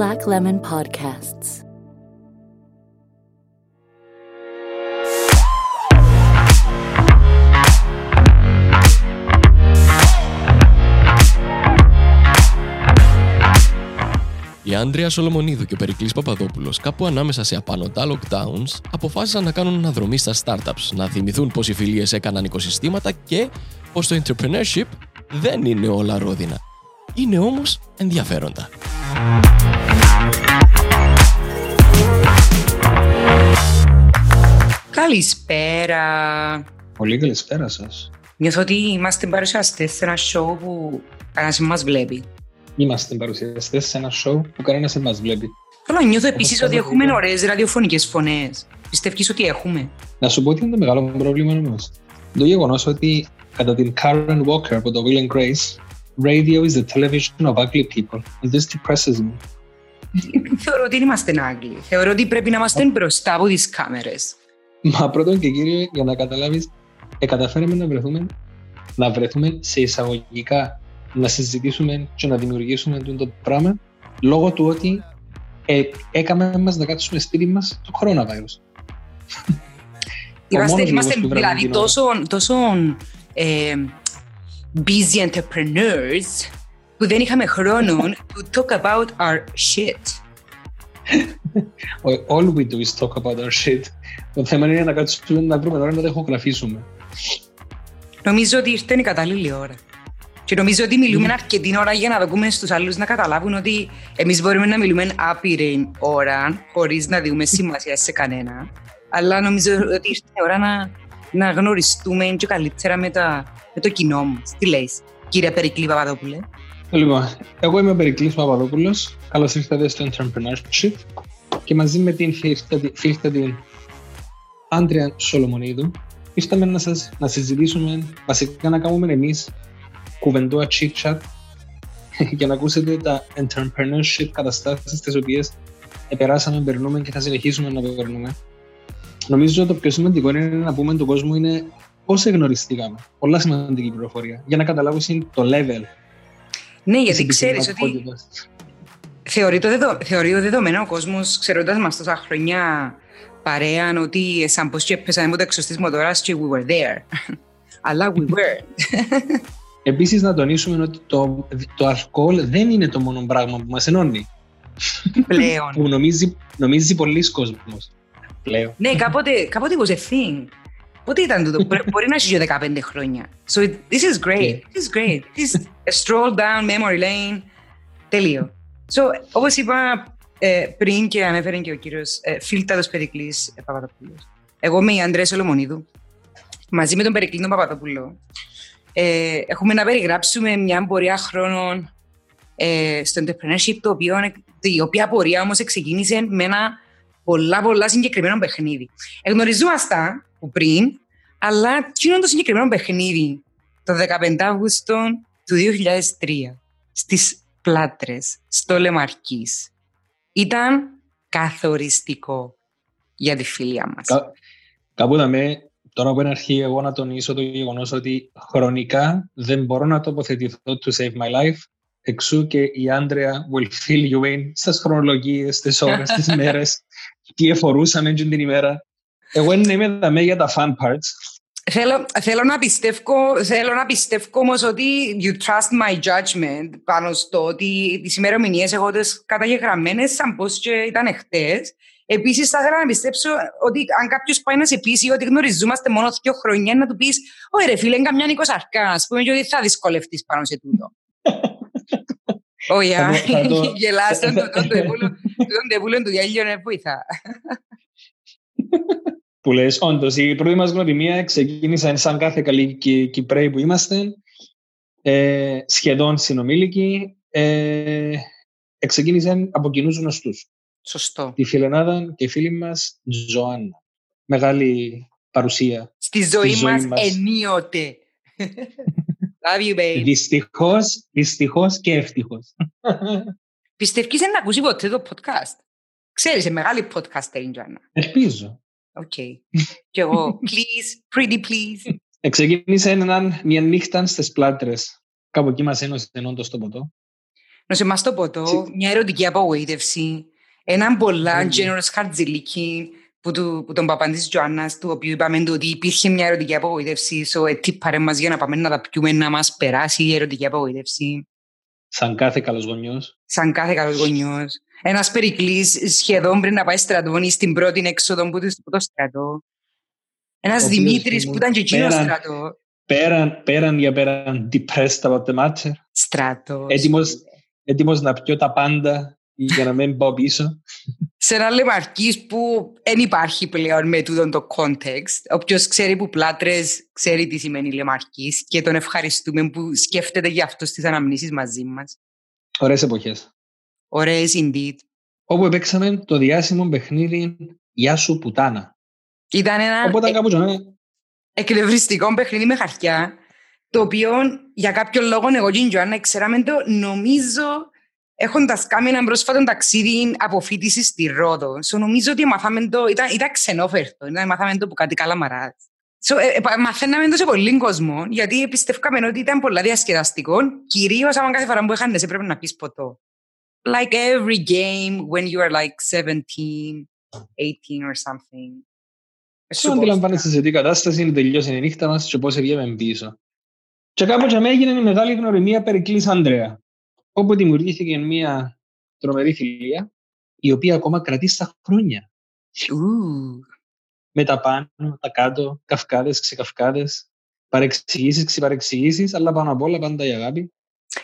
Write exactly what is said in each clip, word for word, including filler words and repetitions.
Black Lemon Podcasts. Η Άντρεα Σολομονίδου και ο Περικλής Παπαδόπουλος, κάπου ανάμεσα σε απάνωτα lockdowns, αποφάσισαν να κάνουν αναδρομή στα startups, να θυμηθούν πως οι φιλίες έκαναν οικοσυστήματα και πως το entrepreneurship δεν είναι όλα ρόδινα. Είναι όμως ενδιαφέροντα. Καλησπέρα. Πολύ καλησπέρα σας. Νιώθω ότι είμαστε παρουσιαστές σε ένα show που κανένας μας βλέπει. Είμαστε παρουσιαστές σε ένα show που κανένας δεν μας βλέπει. Καλά, νιώθω επίσης ότι έχουμε ωραίες ραδιοφωνικές φωνές. Πιστεύεις ότι έχουμε? Να σου πω ότι είναι το μεγάλο πρόβλημα όμως. Το γεγονός ότι κατά την Karen Walker από το Will and Grace, radio is the television of ugly people, and this depresses me. Θεωρώ ότι είμαστε άγγλοι. Θεωρώ ότι πρέπει να είμαστε μπροστά από τις κάμερες. Μα πρώτον και κύριε, για να καταλάβεις, καταφέραμε να βρεθούμε, να βρεθούμε σε εισαγωγικά, να συζητήσουμε και να δημιουργήσουμε το πράγμα, λόγω του ότι ε, έκαμε μας να κάτσουμε σπίτι μας το coronavirus. Είμαστε, είμαστε δηλαδή τόσο, τόσο ε, busy entrepreneurs που δεν είχαμε χρόνο to talk about our shit. All we do is talk about our shit. Το θέμα είναι να κάτσουμε να βρούμε τώρα να τα ηχογραφήσουμε. Νομίζω ότι ήρθε η κατάλληλη ώρα. Και νομίζω ότι μιλούμε mm. αρκετή ώρα για να δούμε στους άλλους να καταλάβουν ότι εμείς μπορούμε να μιλούμε άπειρη ώρα, χωρίς να δούμε σημασία σε κανένα. Αλλά νομίζω ότι ήρθε η ώρα να, να γνωριστούμε και καλύτερα με, τα, με το κοινό μας. Τι λες, κύριε Περικλή Παπαδόπουλε? Λοιπόν, εγώ είμαι ο Περικλής Παπαδόπουλος. Καλώς ήρθατε στο Entrepreneurship. Και μαζί με την φίλη την Άντρεα Σολομονίδου ήρθαμε να, σας, να συζητήσουμε, βασικά να κάνουμε εμείς κουβεντούα chit-chat για να ακούσετε τα entrepreneurship καταστάσεις τις οποίες περάσαμε, περνούμε και θα συνεχίσουμε να περνούμε. Νομίζω ότι το πιο σημαντικό είναι να πούμε τον κόσμο είναι πώς εγνωριστήκαμε. Πολλά σημαντική πληροφορία για να καταλάβουν το level. Ναι, γιατί ξέρεις ότι θεωρεί το δεδο... δεδομένο ο κόσμος, ξέροντας μας τόσα χρονιά παρέα, ότι σαν πως και πέσαμε από το εξωστής μοτοράς και we were there. Αλλά we were. Επίσης, να τονίσουμε ότι το, το αλκοόλ δεν είναι το μόνο πράγμα που μας ενώνει. Πλέον. Που νομίζει, νομίζει πολλοί κόσμος. Πλέον. Ναι, κάποτε, κάποτε was a thing. Πότε ήταν τούτο? Μπορεί να είσαι για δεκαπέντε χρόνια. So this is great. Yeah. This is great. This is a stroll down memory lane. Τέλειο. So, όπως είπα ε, πριν και ανέφερε και ο κύριος ε, Φίλτατος Περικλής ε, Παπαδοπούλος, εγώ είμαι η Άντρεα Σολομονίδου, μαζί με τον Περικλή Παπαδοπούλο. Ε, έχουμε να περιγράψουμε μια πορεία χρόνων ε, στο entrepreneurship, το οποίο, η οποία πορεία όμως ξεκίνησε με ένα πολλά πολλά συγκεκριμένο παιχνίδι. Εγνωριζόμασταν που πριν, αλλά τι είναι το συγκεκριμένο παιχνίδι το δεκαπέντε Αυγούστου του δύο χιλιάδες τρία στις Πλάτρες, στο Λεμαρκής. Ήταν καθοριστικό για τη φιλία μας. Κα, Καπούτα με... Τώρα από την αρχή εγώ να τονίσω το γεγονός ότι χρονικά δεν μπορώ να τοποθετηθώ to save my life, εξού και η Άντρεα will fill you in στις χρονολογίες, στις ώρες, στις μέρες, τι εφορούσαμε την ημέρα. Εγώ είμαι δαμέ για τα fun parts. Θέλω, θέλω να πιστεύω, θέλω να πιστεύω όμως ότι you trust my judgment πάνω στο ότι τις ημερομηνίες εγώ τις καταγεγραμμένες σαν πως και ήταν εχθές. Επίσης, θα ήθελα να πιστέψω ότι αν κάποιος πάει να σε πείσει ότι γνωριζόμαστε μόνο δύο χρόνια, να του πεις «Ωι ρε φίλε, είναι καμιά νοικοσαρκά», ας πούμε, και ότι θα δυσκολευτείς πάνω σε τούτο. Ωια, γελάς, τον τεβούλον του διάλειον είναι πουίθα. Που λες, όντως, η πρώτη μας γνωριμία ξεκίνησε σαν κάθε καλή Κυπραίοι που είμαστε, σχεδόν συνομήλικοι, ξεκίνησαν από κοινούς γνωστούς. Σωστό. Τη φιλενάδα και η φίλη μας Ζωάννα. Μεγάλη παρουσία. Στη ζωή, ζωή μας ενίοτε. Love you, babe. Δυστυχώς, δυστυχώς και ευτυχώς. Πιστεύεις να ακούσει ποτέ το podcast? Ξέρεις, μεγάλη podcast είναι η Ζωάννα. Ελπίζω. Οκ. Και εγώ, please, pretty please. Ξεκίνησε μια νύχτα στις Πλάτρες. Κάπου εκεί μας ένωσε ενόντως το ποτό. νοσημαστό ποτό, μια ερωτική απογοήτευση, έναν πολλά generous χαρτζηλίκι που, που τον παπαντή της Ζωάννας, του οποίου είπαμε ότι υπήρχε μια ερωτική απογοήτευση, so τι πάρε μας για να πάμε να τα πιούμε να μας περάσει η ερωτική απογοήτευση. Σαν κάθε καλός γονιός. Σαν κάθε καλός γονιός. Ένας Περικλής σχεδόν πριν να πάει στρατών ή στην πρώτη έξοδο που το στρατό. Ένας Δημήτρης που ήταν και εκείνο στρατό. Πέραν, πέραν για πέραν, depressed about the matter. Στρατός. Έτοιμος, έτοιμος να πιω τα πάντα για να μην πάω πίσω. Σε ένα λεμαρκής που δεν υπάρχει πλέον με τούτον το context. Όποιος ξέρει που Πλάτρες ξέρει τι σημαίνει λεμαρκής και τον ευχαριστούμε που σκέφτεται γι' αυτό στις αναμνήσεις μαζί μας. Ωραίες εποχές. Ωραίες indeed. Όπου παίξαμε το διάσημο παιχνίδι «Γεια σου πουτάνα». Ήταν ένα Οπότε, εκ... εκνευριστικό παιχνίδι με χαρτιά, το οποίο για κάποιο λόγο εγώ και η Ζωάννα ξέραμε το, νομίζω... έχοντας κάνει έναν πρόσφατο ταξίδι αποφοίτησης στη Ρόδο. So, νομίζω ότι μαθαμε το, ήταν, ήταν ξενόφερτο, ήταν, μαθαμε το που κάτι καλά μαράζει. So, ε, ε, μαθαίναμε το σε πολλοί κόσμο, γιατί πιστεύκαμε ότι ήταν πολλά διασκεδαστικό, κυρίως άμα κάθε φορά που έχανε, έπρεπε να πεις ποτό. Like every game when you are like seventeen, eighteen or something. Σου αντιλαμβάνεσαι σε τι κατάσταση είναι τελειώσει η νύχτα μας και πώς βγαίνουμε πίσω. Και κάπου και με έγινε η μεγάλη γνωριμία Περικλής Άντρεα, όπου δημιουργήθηκε μια τρομερή φιλία, η οποία ακόμα κρατεί στα χρόνια. Ooh. Με τα πάνω, τα κάτω, καυκάδες, ξεκαυκάδες, παρεξηγήσεις, ξεπαρεξηγήσεις, αλλά πάνω απ' όλα πάντα η αγάπη.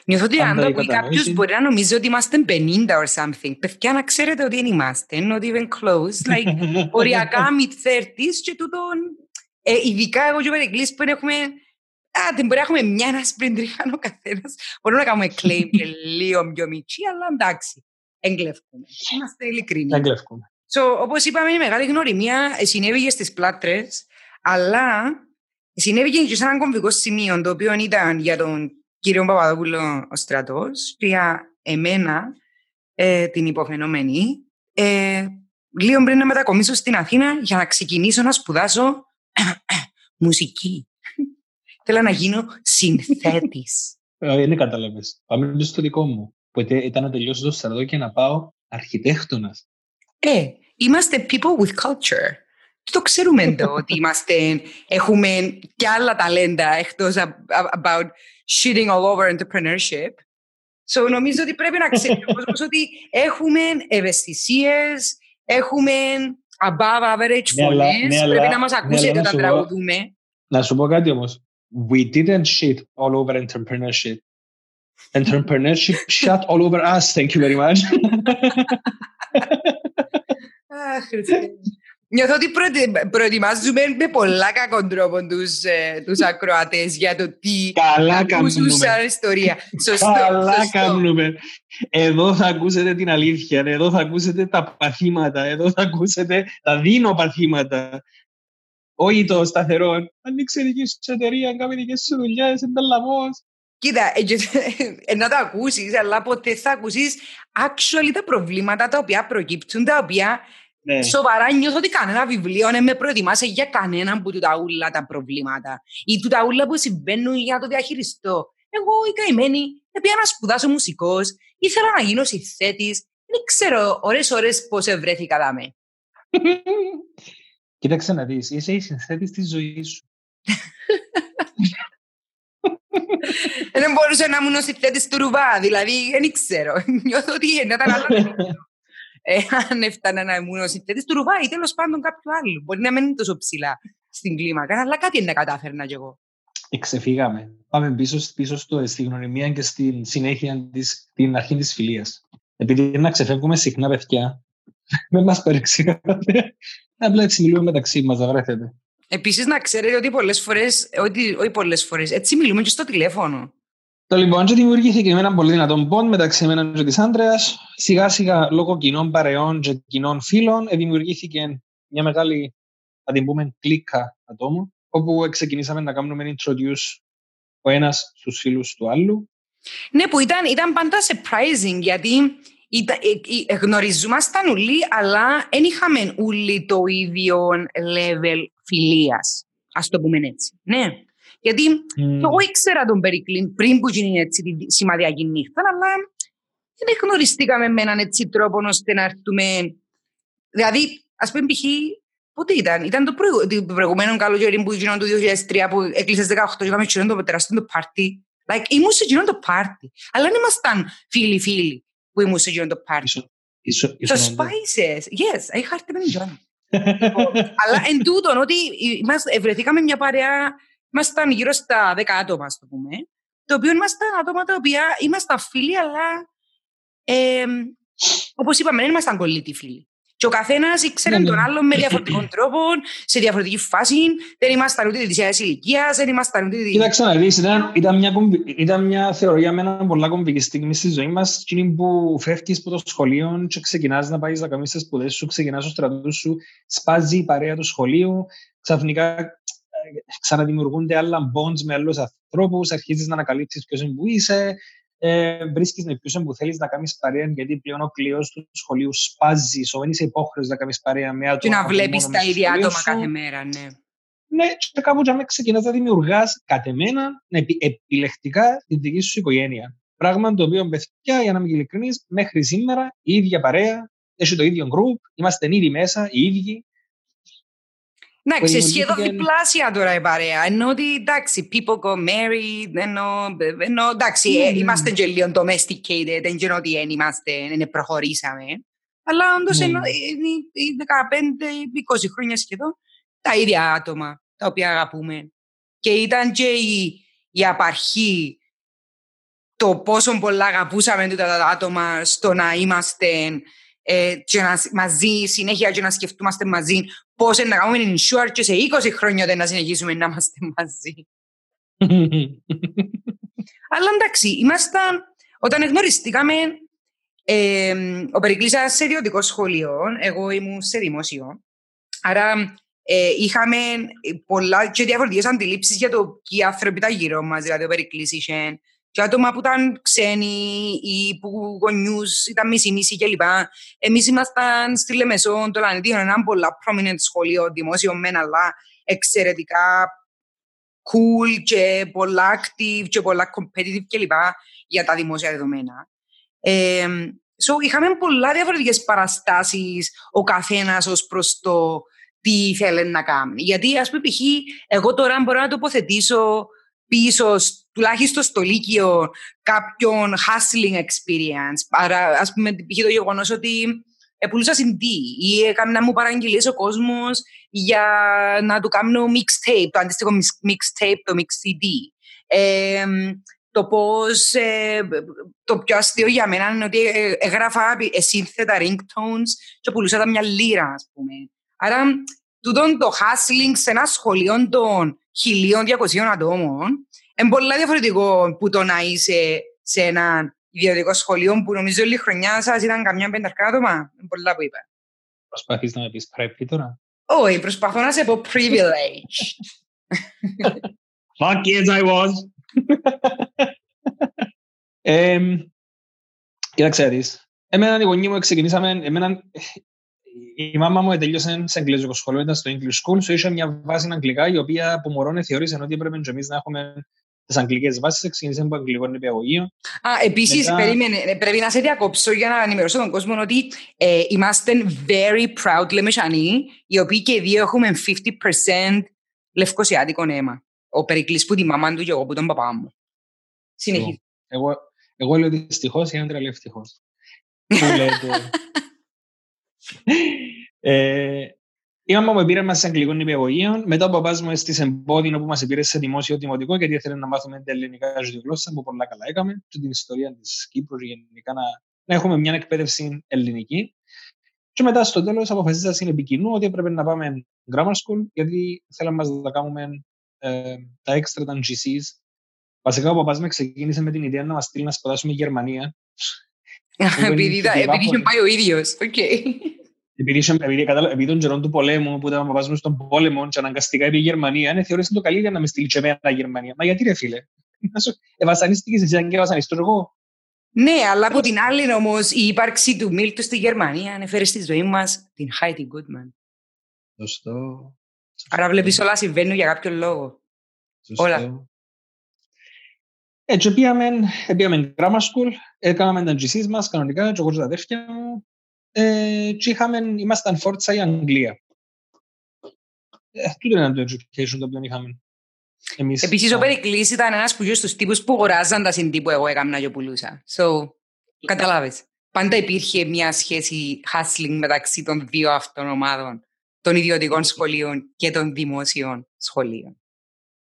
Νιώθω ότι αν το πει κάποιος μπορεί να νομίζει ότι είμαστε πενήντα or something. Παιδιά, να ξέρετε ότι δεν είμαστε, not even close. Like, οριακά mid-thirties και τούτον, ε, ειδικά εγώ και ο Περικλής που έχουμε... Α, την μπορεί να έχουμε μια ένας πριν τριχάνο καθένας. Μπορούμε να κάνουμε claim λίγο πιο μητσί, αλλά εντάξει, εγκλεύκουμε. Είμαστε ειλικρινοί. Εγκλεύκουμε. So, όπως είπαμε, η μεγάλη γνωριμία συνέβηκε στις Πλάτρες, αλλά συνέβηκε και σε έναν κομβικό σημείο, το οποίο ήταν για τον κύριο Παπαδόπουλο ο στρατός, και για εμένα, ε, την υποφαινόμενη, ε, λίγο πριν να μετακομίσω στην Αθήνα για να ξεκινήσω να σπουδάσω μουσική. Θέλω να γίνω συνθέτης. Δεν καταλαβες. Πάμε στο δικό μου. Που ήταν να τελειώσω το στρατό και να πάω αρχιτέκτονας. Ε, είμαστε people with culture. Το ξέρουμε εδώ ότι είμαστε, έχουμε και άλλα ταλέντα εκτός about shitting all over entrepreneurship. So, νομίζω ότι πρέπει να ξέρουμε ότι έχουμε ευαισθησίες, έχουμε above average φωνές. Πρέπει να μας ακούσετε όταν τραγουδούμε. Να σου πω κάτι όμως. We didn't shit all over entrepreneurship. Entrepreneurship shit all over us. Thank you very much. Νιώθω ότι προετοιμάζουμε με πολλά κακόν τρόπο τους ακροατές για το τι ακούσουσαν ιστορία. Καλά κάνουμε. Εδώ θα ακούσετε την αλήθεια. Εδώ θα ακούσετε τα παθήματα. Εδώ θα ακούσετε τα δίνω παθήματα. Όχι το σταθερό. Ανοίξε δική σου εταιρεία, κάμε δικές σου δουλειές, ενταλλαμός. Κοίτα, να τα ακούσεις, αλλά ποτέ θα ακούσεις actually τα προβλήματα τα οποία προκύπτουν, τα οποία σοβαρά νιώθω ότι κανένα βιβλίο δεν με προετοιμάσε για κανέναν από τα ούλα τα προβλήματα ή τα ούλα που συμβαίνουν για να το διαχειριστώ. Εγώ, η καημένη, επειδή να σπουδάσω μουσικός, ήθελα να γίνω συνθέτης, δεν ξέρω ώρες-ώρες πώς ευρέθηκα δάμε. Κοίταξε να δεις, είσαι η συνθέτης της ζωής σου. Δεν μπορούσα να ήμουν ο συνθέτης του Ρουβά, δηλαδή δεν ξέρω. Νιώθω ότι δεν ήταν άλλο. Αν έφτανα να ήμουν ο συνθέτης του Ρουβά ή τέλος πάντων κάποιου άλλου. Μπορεί να μην είναι τόσο ψηλά στην κλίμακα, αλλά κάτι είναι να κατάφερνα κι εγώ. Εξεφύγαμε. Πάμε πίσω, πίσω στο, στη γνωριμία και στην συνέχεια της, την αρχή της φιλίας. Επειδή να ξεφεύγουμε συχνά παιδιά, με μας παρεξηγάτε. Απλά έτσι μιλούμε μεταξύ μας, αγράφεται. Επίσης, να ξέρετε ότι πολλές φορές, ότι, όχι πολλές φορές, έτσι μιλούμε και στο τηλέφωνο. Το λοιπόν, και δημιουργήθηκε με έναν πολύ δυνατόν πόντ μεταξύ εμένα και της Άντρεας. Σιγά-σιγά, λόγω κοινών παρεών και κοινών φίλων, δημιουργήθηκε μια μεγάλη, θα την πούμε, κλίκα ατόμων, όπου ξεκινήσαμε να κάνουμε introduce ο ένας στους φίλους του άλλου. Ναι, που ήταν, ήταν πάντα surprising, γιατί... γνωριζόμασταν όλοι, αλλά δεν είχαμε όλοι το ίδιο level φιλίας. Ας το πούμε έτσι. Ναι. Γιατί mm. εγώ ήξερα τον Περικλή πριν που γίνει έτσι τη σημαδιακή νύχτα, αλλά δεν γνωριστήκαμε με έναν έτσι τρόπο ώστε να έρθουμε. Δηλαδή, ας πούμε, π.χ. πότε ήταν, ήταν το, προηγου... το προηγούμενο καλοκαίρι που γινόταν το δύο χιλιάδες τρία που έκλεισες δεκαοκτώ, είπαμε γινόταν το τεράστιο το πάρτι. Like, ήμουν σε γινόταν το πάρτι, αλλά δεν ήμασταν φίλοι-φίλοι που ήμουν σε γινόταν το πάρτι. Το Spices, yes, I heard them in John. Αλλά εν τούτον, ότι βρεθήκαμε μια παρέα, ήμασταν γύρω στα δέκα άτομα, ας το πούμε, το οποίο ήμασταν άτομα τα οποία ήμασταν φίλοι, αλλά ε, όπως είπαμε, δεν ήμασταν κολλήτοι φίλοι. Και ο καθένας ήξερε τον άλλον με διαφορετικών τρόπων, σε διαφορετική φάση. Δεν ήμασταν ούτε της ηλικίας, δεν ήμασταν ούτε. Κοίταξε να δεις, ήταν μια θεωρία με έναν πολλά κομβική στιγμή στη ζωή μας. Εκείνη που φεύγεις από το σχολείο και ξεκινάς να πάει να κάνεις τις σπουδές σου, ξεκινάς τους στρατούς σου, σπάζει η παρέα του σχολείου, ξαφνικά ξαναδημιουργούνται άλλα bonds με άλλους ανθρώπους, αρχίζεις να ανακαλύψεις ποιος είναι που είσαι. Ε, βρίσκεις με ποιους που θέλεις να κάνεις παρέα, γιατί πλέον ο κλειός του σχολείου σπάζει. Σοβαίνει, είσαι υπόχρεος να κάνεις παρέα με άτομα. Και να βλέπεις τα ίδια άτομα σου κάθε μέρα, ναι. Ναι, και κάπου να ξεκινάς να δημιουργάς κατ' εμένα επι, επιλεκτικά τη δική σου οικογένεια. Πράγμα το οποίο, παιδιά, για να είμαι ειλικρινής, μέχρι σήμερα η ίδια παρέα, έχει το ίδιο group, είμαστε ήδη μέσα, οι ίδιοι. Εντάξει, σχεδόν διπλάσια τώρα η παρέα. Ενώ ότι εντάξει, people go married, ενώ εντάξει, είμαστε και λίγο domesticated, δεν ξέρω ότι δεν είμαστε, δεν προχωρήσαμε. Αλλά όντως είναι δεκαπέντε είκοσι χρόνια σχεδόν τα ίδια άτομα τα οποία αγαπούμε. Και ήταν και η απαρχή το πόσο πολλά αγαπούσαμε τα άτομα στο να είμαστε μαζί, συνέχεια και να σκεφτούμαστε μαζί. Πώς να κάνουμε insure και σε είκοσι χρόνια δεν να συνεχίσουμε να είμαστε μαζί. Αλλά εντάξει, ήμασταν, όταν γνωριστήκαμε, ε, ο Περικλής ήταν σε ιδιωτικό σχολείο, εγώ ήμουν σε δημόσιο. Άρα ε, είχαμε πολλά και διαφορετικές αντιλήψεις για το ποιοι άνθρωποι ήταν γύρω μας. Δηλαδή ο Περικλής είχε και άτομα που ήταν ξένοι ή που γονιούς ήταν μισή-μισή κλπ. Εμείς ήμασταν στη Λεμεσό, το Λανιτίον, ένα πολλά prominent σχολείο, δημόσιο μεν, αλλά εξαιρετικά cool και πολλά active και πολλά competitive κλπ. Για τα δημόσια δεδομένα. Ε, so, είχαμε πολλά διαφορετικές παραστάσεις ο καθένας ως προς το τι ήθελε να κάνει. Γιατί, ας πούμε, π.χ. εγώ τώρα μπορώ να τοποθετήσω πίσω τουλάχιστον στο Λύκειο κάποιον hustling experience. Άρα, ας πούμε, π.χ. το γεγονός ότι πουλούσα συντή ή έκανα να μου παραγγελίες ο κόσμος για να του κάνω mixtape, το αντίστοιχο mixtape, το mix σι ντι. Ε, το πώς, ε, το πιο αστείο για μένα είναι ότι έγραφα σύνθετα ringtones και πουλούσα τα μια λίρα, ας πούμε. Άρα, τούτον το hustling σε ένα σχολείο των χίλια διακόσια ατόμων είναι πολύ διαφορετικό που το να είσαι σε ένα ιδιωτικό σχολείο που νομίζω όλη η χρονιά σας ήταν καμιά πενταρκά άτομα. Είναι πολλά που είπα. Προσπαθείς να με πεις πρέπει τώρα? Όχι, προσπαθώ να σε πω privilege. Fuck yes I was. Κοίτα ξέρεις, εμένα οι γονείς μου ξεκινήσαμε, εμένα η μάμα μου τελείωσε σε αγγλικό σχολείο, ήταν στο English School, so είχε μια βάση αγγλικά, η οποία από μωρόνε θεωρήσαν ότι έπρεπε και εμείς να έχουμε τις αγγλικές βάσεις, ξεκινήσαμε από αγγλικό νηπιαγωγείο. Α, επίσης, μετά... περίμενε, πρέπει να σε διακόψω για να ενημερώσω τον κόσμο ότι ε, είμαστε very proud Λεμεσανοί, οι οποίοι και δύο έχουμε πενήντα τοις εκατό λευκοσιάτικο αίμα. Ο Περικλής που τη μαμά του και εγώ που τον παπά μου. Συνεχίζει. Εγώ, εγώ λέω δυστυχώς, η Άντρεα λέει ευτυχώς. ε, η μαμά μου πήρε μας σε αγγλικών νηπιαγωγείων. Μετά ο παπάς μου έστησε εμπόδινο που μας πήρε σε δημόσιο δημοτικό, γιατί ήθελε να μάθουμε την ελληνικά γλώσσα που πολλά καλά έκαμε, την ιστορία της Κύπρου γενικά, να, να έχουμε μια εκπαίδευση ελληνική. Και μετά στο τέλος αποφασίσαμε στην επικοινού ότι έπρεπε να πάμε grammar school, γιατί θέλαμε να κάνουμε ε, τα έξτρα, τα τζι σις. Βασικά ο παπάς μου ξεκίνησε με την ιδέα να μας στείλει να σπουδάσουμε Γερμανία. Επειδή είχε πάει ο ίδιος. Επειδή των καιρών του πολέμου, που ήταν παπάς μου στον πόλεμο και αναγκαστικά είπε η Γερμανία, θεωρήσε το καλύτερο να με στείλει και εμένα Γερμανία. Μα γιατί ρε φίλε, βασανίστηκες εσύ αν και βασανίστω εγώ. Ναι, αλλά από την άλλη όμως η ύπαρξη του Μίλτου στη Γερμανία ανέφερε στη ζωή μας την Heidi Gutmann. Σωστό. Άρα βλέπεις όλα συμβαίνουν για κάποιον λόγο. Όλα. Έτσι πήγαμε grammar school, έκαναμε τα τζι σις μας κανονικά και εγώ και τα αδέρφια μου ε, και είχαμε, ήμασταν φόρτσα η Αγγλία. Ε, τούτο ήταν το education το οποίο είχαμε εμείς. Επίσης ο Περικλής ήταν ένας που γιος στους τύπους που αγοράζαν τα συντή που εγώ έκανα και πουλούσα. So, καταλάβες. Πάντα υπήρχε μια σχέση hustling μεταξύ των δύο αυτών ομάδων, των ιδιωτικών σχολείων και των δημόσιων σχολείων.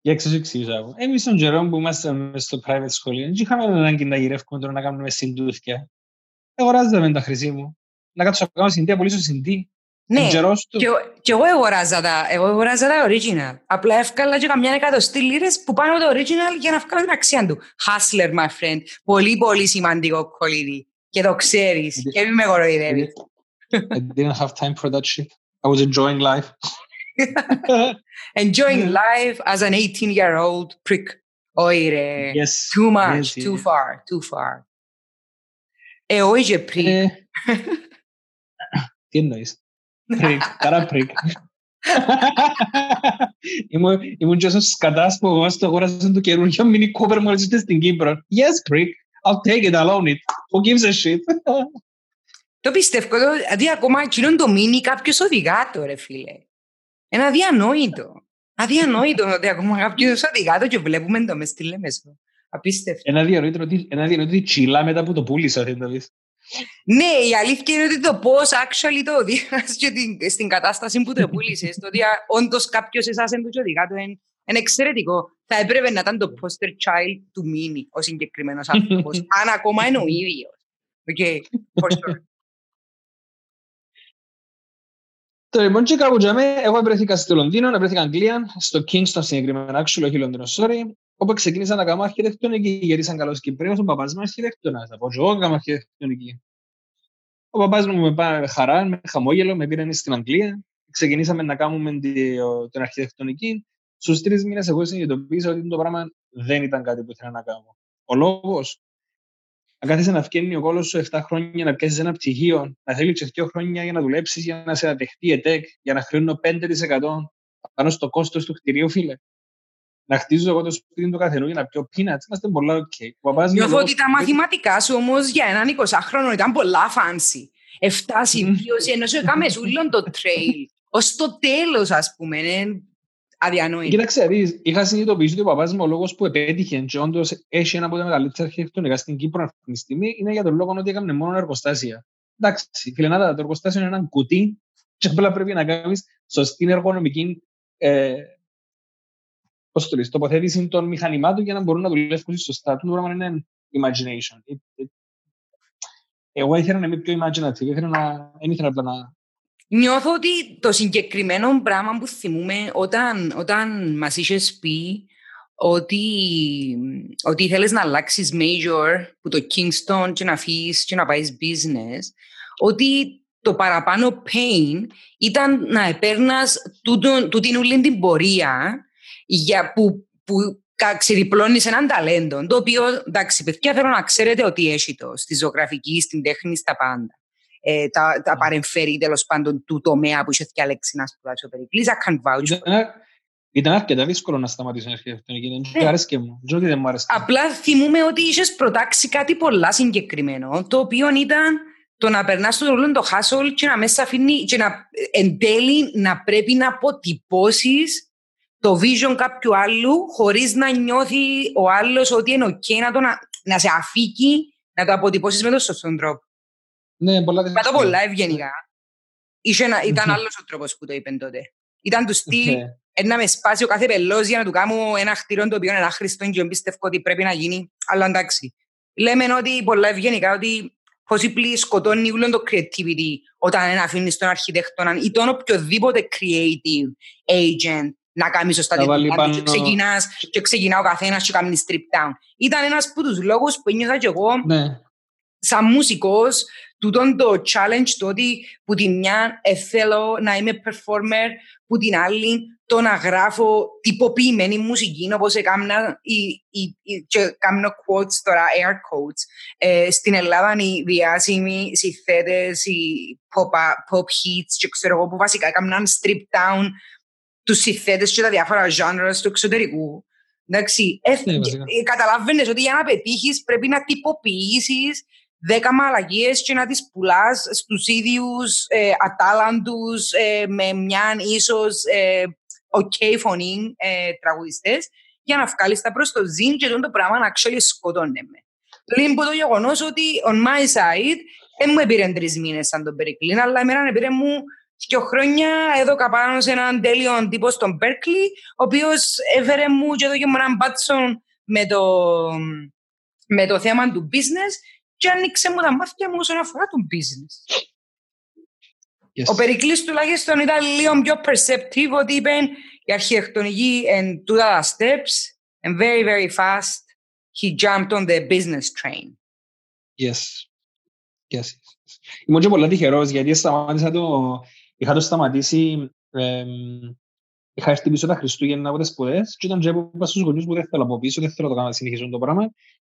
Για εξηγήσω. Εμείς στον Τζερόμ που ήμασταν στο private σχολείο, δεν είχαμε ανάγκη να γυρεύουμε τώρα να κάνουμε συντούθια. Αγοράζαμε τα χρυσή μου. Να κάτσω να κάνω συντή, απολύσω συντή. Ναι, και εγώ αγοράζα τα, εγώ αγοράζα τα original. Απλά έφκαλα και καμιά εκατοστή λίρες που πάνω το original για να βγάλω την αξία του. Hustler, my friend. Πολύ, πολύ σημαντικό κολλίδι. Και το ξέρεις. Και μη με κοροϊδεύεις. I didn't have time for that shit. I was enjoying life. Enjoying life as an eighteen-year-old prick. Ωραία. Yes, too much, yes, too yes. far, too far. Ε, όχι πριν. Τι εννοείς. Πρικ, καρά πρικ. Ήμουν και όσο σκατάς που εγώ στο αγόρασαν του καιρού για μινι κόπερ μόλις ήρθες στην Κύπρο. Yes, prick. I'll take it, I'll own it. Who gives a shit? Το πιστεύω, δηλαδή ακόμα εκείνον το μίνι κάποιος οδηγά το, ρε φίλε. Είναι αδιανόητο. Αδιανόητο ότι ακόμα κάποιος οδηγά το και βλέπουμε το μες στη Λέμεσο. Απίστευτο. Είναι αδιανόητο ότι τσιλά μετά που το πούλησα. Ναι, η αλήθεια είναι ότι το πώς actually το οδηγάς στην κατάσταση που το πούλησες, το ότι όντως κάποιος εσάς εν το οδηγά το είναι εξαιρετικό. Θα έπρεπε να ήταν το poster child του μίνι ο συγκεκριμένος άνθρωπος, αν ακόμα είναι ο ίδιος. Okay, for sure. Τώρα λοιπόν και κάπου για μένα, εγώ βρέθηκα στο Λονδίνο, βρέθηκα Αγγλία, στο Kingston συγκεκριμένα, actually, όχι Λονδίνο, sorry, όπου ξεκίνησα να κάνω αρχιτεκτονική, γιατί ήσαν καλός Κυπρέος, ο παπάς μου αρχιτεκτονάς, θα πω και εγώ κάνω αρχιτεκτονική. Ο παπάς μου με πήρε χαρά, με χαμόγελο, με πήραν στην Αγγλία, ξεκινήσαμε να κάνουμε την αρχιτεκτονική. Στους τρεις μήνες εγώ συνειδητοποίησα ότι το πράγμα δεν ήταν κάτι που ήθελα να κάνω. Ο λόγος. Αν κάθεσαι να φκένει ο κόλος σου εφτά χρόνια να πιάσεις ένα πτυχίο, να θέλει και δύο χρόνια για να δουλέψεις, για να σε ανατεχθεί η ΕΤΕΚ, για να χρεώνω πέντε τοις εκατό πάνω στο κόστος του κτηρίου, φίλε. Να χτίζω εγώ το σπίτι του καθενού για να πιω peanuts, είμαστε πολλά ok. Νιώθω ότι τα μαθηματικά σου όμως για έναν εικοσάχρονο ήταν πολλά fancy. Εφτά συμπλήρωση, ενώ σου έκαμε ζούλον το trail. Ως το τέλος, ας πούμε. Αδιανόητο. Κοίταξε, είχα συνειδητοποιήσει ότι ο παπάς μου ο λόγος που επέτυχε και όντως έχει ένα από τα μεγαλύτερα αρχιτεκτονικά στην Κύπρο αυτή τη στιγμή είναι για τον λόγο ότι έκαμε μόνο εργοστάσια. Εντάξει, φιλενάτα, το εργοστάσιο είναι ένα κουτί και απλά πρέπει να κάνεις σωστή εργονομική ε, πώς το λες, τοποθέτηση των μηχανημάτων για να μπορούν να δουλεύουν σωστά. Το πράγμα είναι imagination. It, it... Εγώ ήθελα να είμαι πιο imaginative, ήθελα να... δεν ήθελα απλά να. Νιώθω ότι το συγκεκριμένο πράγμα που θυμούμε όταν, όταν μας είχες πει ότι, ότι ήθελες να αλλάξεις major που το Kingston και να φύγεις και να πάεις business, ότι το παραπάνω pain ήταν να επέρνας τούτην ούλην την πορεία για που, που ξεδιπλώνεις έναν ταλέντο, το οποίο, εντάξει, παιδιά, θέλω να ξέρετε ότι έχει το στη ζωγραφική, στην τέχνη, στα πάντα. Ε, τα, τα παρεμφέρει τέλος πάντων του τομέα που είχε διαλέξει να σπουδάσει ο Περικλής. I can vouch. Ήταν, ήταν αρκετά δύσκολο να σταματήσω την αρχιτεκτονική. Δεν άρεσε και μου. Δεν μου άρεσε. Απλά θυμούμε ότι είχες προτάξει κάτι πολλά συγκεκριμένο, το οποίο ήταν το να περνάς το ρόλο το hustle και να μέσα αφήνει και να, εν τέλει να πρέπει να αποτυπώσεις το vision κάποιου άλλου χωρίς να νιώθει ο άλλος ότι είναι ok να, το, να, να σε αφήκει να το αποτυπώσεις με τον σωστό τρόπο. Ναι, πολλά Μα το πολλά ευγενικά. Ήταν άλλος ο τρόπος που το είπεν τότε. Ήταν του στυλ okay. να με σπάσει ο κάθε πελός για να του κάνω ένα χτίριο το οποίο είναι άχρηστο και πιστεύω ότι πρέπει να γίνει. Αλλά εντάξει. Λέμε ότι πολλά ευγενικά ότι πόσοι πλή σκοτώνει όλο το creativity όταν αφήνεις τον αρχιτέκτονα ή τον οποιοδήποτε creative agent να κάνει σωστά τη δουλειά πάνω... και, και ξεκινά ο καθένας και κάνει strip down. Ήταν ένας από τους λόγους που ένιωθα και εγώ ναι. σαν μουσικός, τούτον το challenge το ότι που τη μια θέλω να είμαι performer, που την άλλη το να γράφω τυποποιημένη μουσική, όπως έκανα και κάνω quotes τώρα, air quotes. Ε, στην Ελλάδα οι διάσημοι συνθέτες, οι pop, pop hits και ξέρω εγώ που βασικά έκαναν strip down τους συνθέτες και τα διάφορα genres του εξωτερικού. Εντάξει, καταλαβαίνεις ότι για να πετύχεις πρέπει να τυποποιήσεις δέκα μαλαγίες και να τις πουλάς στους ίδιους ε, ατάλαντους ε, με μιαν ίσως ε, ok φωνή ε, τραγουδιστές για να βγάλεις τα προς το ζήν και το πράγμα να actually σκοτώνε με. Πλην από το γεγονός ότι on my side δεν μου πήραν τρεις μήνες σαν τον Περικλή, αλλά εμένα πήραν μου δύο χρόνια εδώ καπάνω σε έναν τέλειο τύπο στον Berkeley, ο οποίος έφερε μου και εδώ και μου έναν Μπάτσον με το, με το θέμα του business και άνοιξε μου τα μάτια μου όσον αφορά του business. Yes. Ο Περικλής τουλάχιστον ήταν λίγο πιο perceptive ότι είπε η αρχιεκτονική and do the steps and very very fast he jumped on the business train. Yes. Yes. Είμαι και πολύ τυχερός γιατί σταμάτησα το... Είχα το σταματήσει, ε, είχα έρθει πίσω τα Χριστούγεννα από τις σπουδές και ήταν και είπα στους γονείς μου δεν θέλω από πίσω, δεν θέλω το κάνω να συνεχίσουν το πράγμα.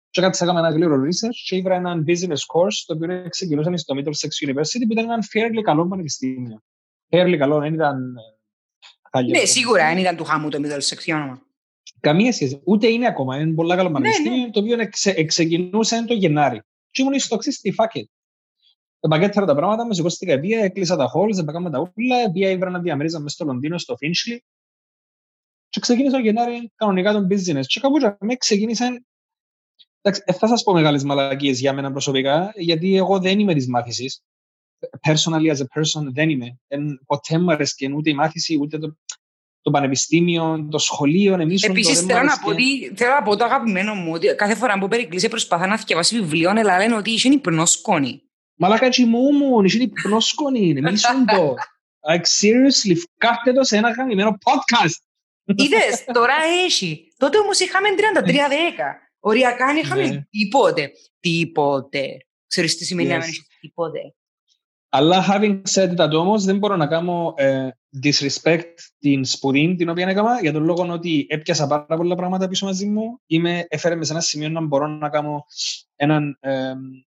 Και κάτι έκανα ένα γλύωρο research και ήβρα έναν business course το οποίο ξεκινούσαν στο Middlesex University που ήταν έναν fairly καλό πανεπιστήμιο. Fairly καλό, δεν ήταν... Ναι, σίγουρα, δεν ήταν του χαμού το Middlesex όνομα. Καμία σχέση, ούτε είναι ακόμα, είναι πολλά καλό πανεπιστήμιο, ναι, ναι. Το οποίο εξε, ξεκινούσε το Γενάρη. Και ήμουν ιστοξής στη φάκετ. Επαγκέθαρα τα πράγματα, με σηκώσει την καηδία, έκλεισα τα halls, επακάμε τα ούλα, έπια ήβρα να διαμερίζα μέσα στο Λονδίνο, στο Φίνσλι και ξεκίνησα ο Γενάρη κανονικά τον business και κάπου και ξεκίνησαν, εντάξει, θα σας πω μεγάλες μαλακίες για μένα προσωπικά, γιατί εγώ δεν είμαι της μάθησης, personally as a person δεν είμαι, εν, ποτέ μου αρέσκεν ούτε η μάθηση, ούτε το, το πανεπιστήμιο, το σχολείο, εμείς τον Επίσης, θέλω να, πω, θέλω να πω το αγαπημένο μου, ότι κάθε φορά που Περικλήσε προσπαθώ να θυκευάσει βιβλίων, αλλά λένε ότι είσαι υπνοσκόνη. Μαλάκα έτσι μου, είσαι υπνόσκονη, μίσουν το. Like, seriously, φκάτε το σε ένα γαμημένο podcast. Είδες, τώρα έχει. Τότε όμως είχαμε τριάντα τρία δέκα. Οριακά είχαμε τίποτε. Τίποτε. Ξέρεις τι σημαίνει να μην έχει τίποτε. Αλλά having said that όμως, δεν μπορώ να κάνω ε, disrespect την σπουδή την οποία έκανα, για τον λόγο ότι έπιασα πάρα πολλά πράγματα πίσω μαζί μου. Είμαι, έφερε με σε ένα σημείο να μπορώ να κάνω έναν ε,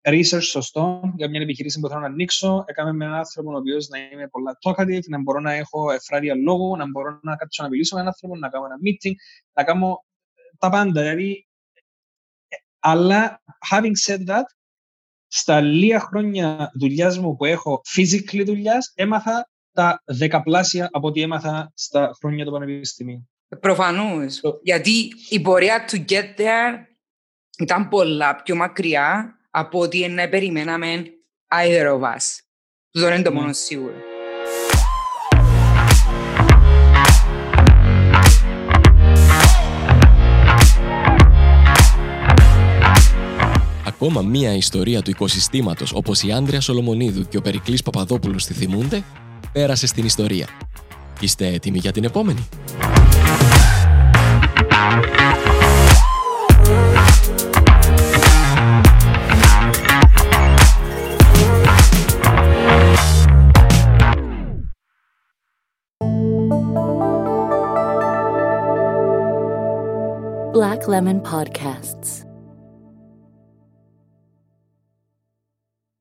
research σωστό για μια επιχειρήση που θέλω να ανοίξω. Έκαμε με έναν άνθρωπο ο οποίος να είμαι πολλά talkative, να μπορώ να έχω ευφράδια λόγου, να μπορώ να κάτσω να μιλήσω με έναν άνθρωπο, να κάνω ένα meeting, να κάνω τα πάντα. Δηλαδή, αλλά having said that, στα λίγα χρόνια δουλειάς μου που έχω, physically δουλειάς, έμαθα τα δεκαπλάσια από ό,τι έμαθα στα χρόνια του Πανεπιστημίου. Προφανώς. So. Γιατί η πορεία to get there ήταν πολλά πιο μακριά από ό,τι να περιμέναμε either of us. Δεν είναι το μόνο mm. σίγουρο. Ακόμα μία ιστορία του οικοσυστήματος όπως η Άντρεα Σολομονίδου και ο Περικλής Παπαδόπουλος τη θυμούνται, πέρασε στην ιστορία. Είστε έτοιμοι για την επόμενη? Black Lemon Podcasts.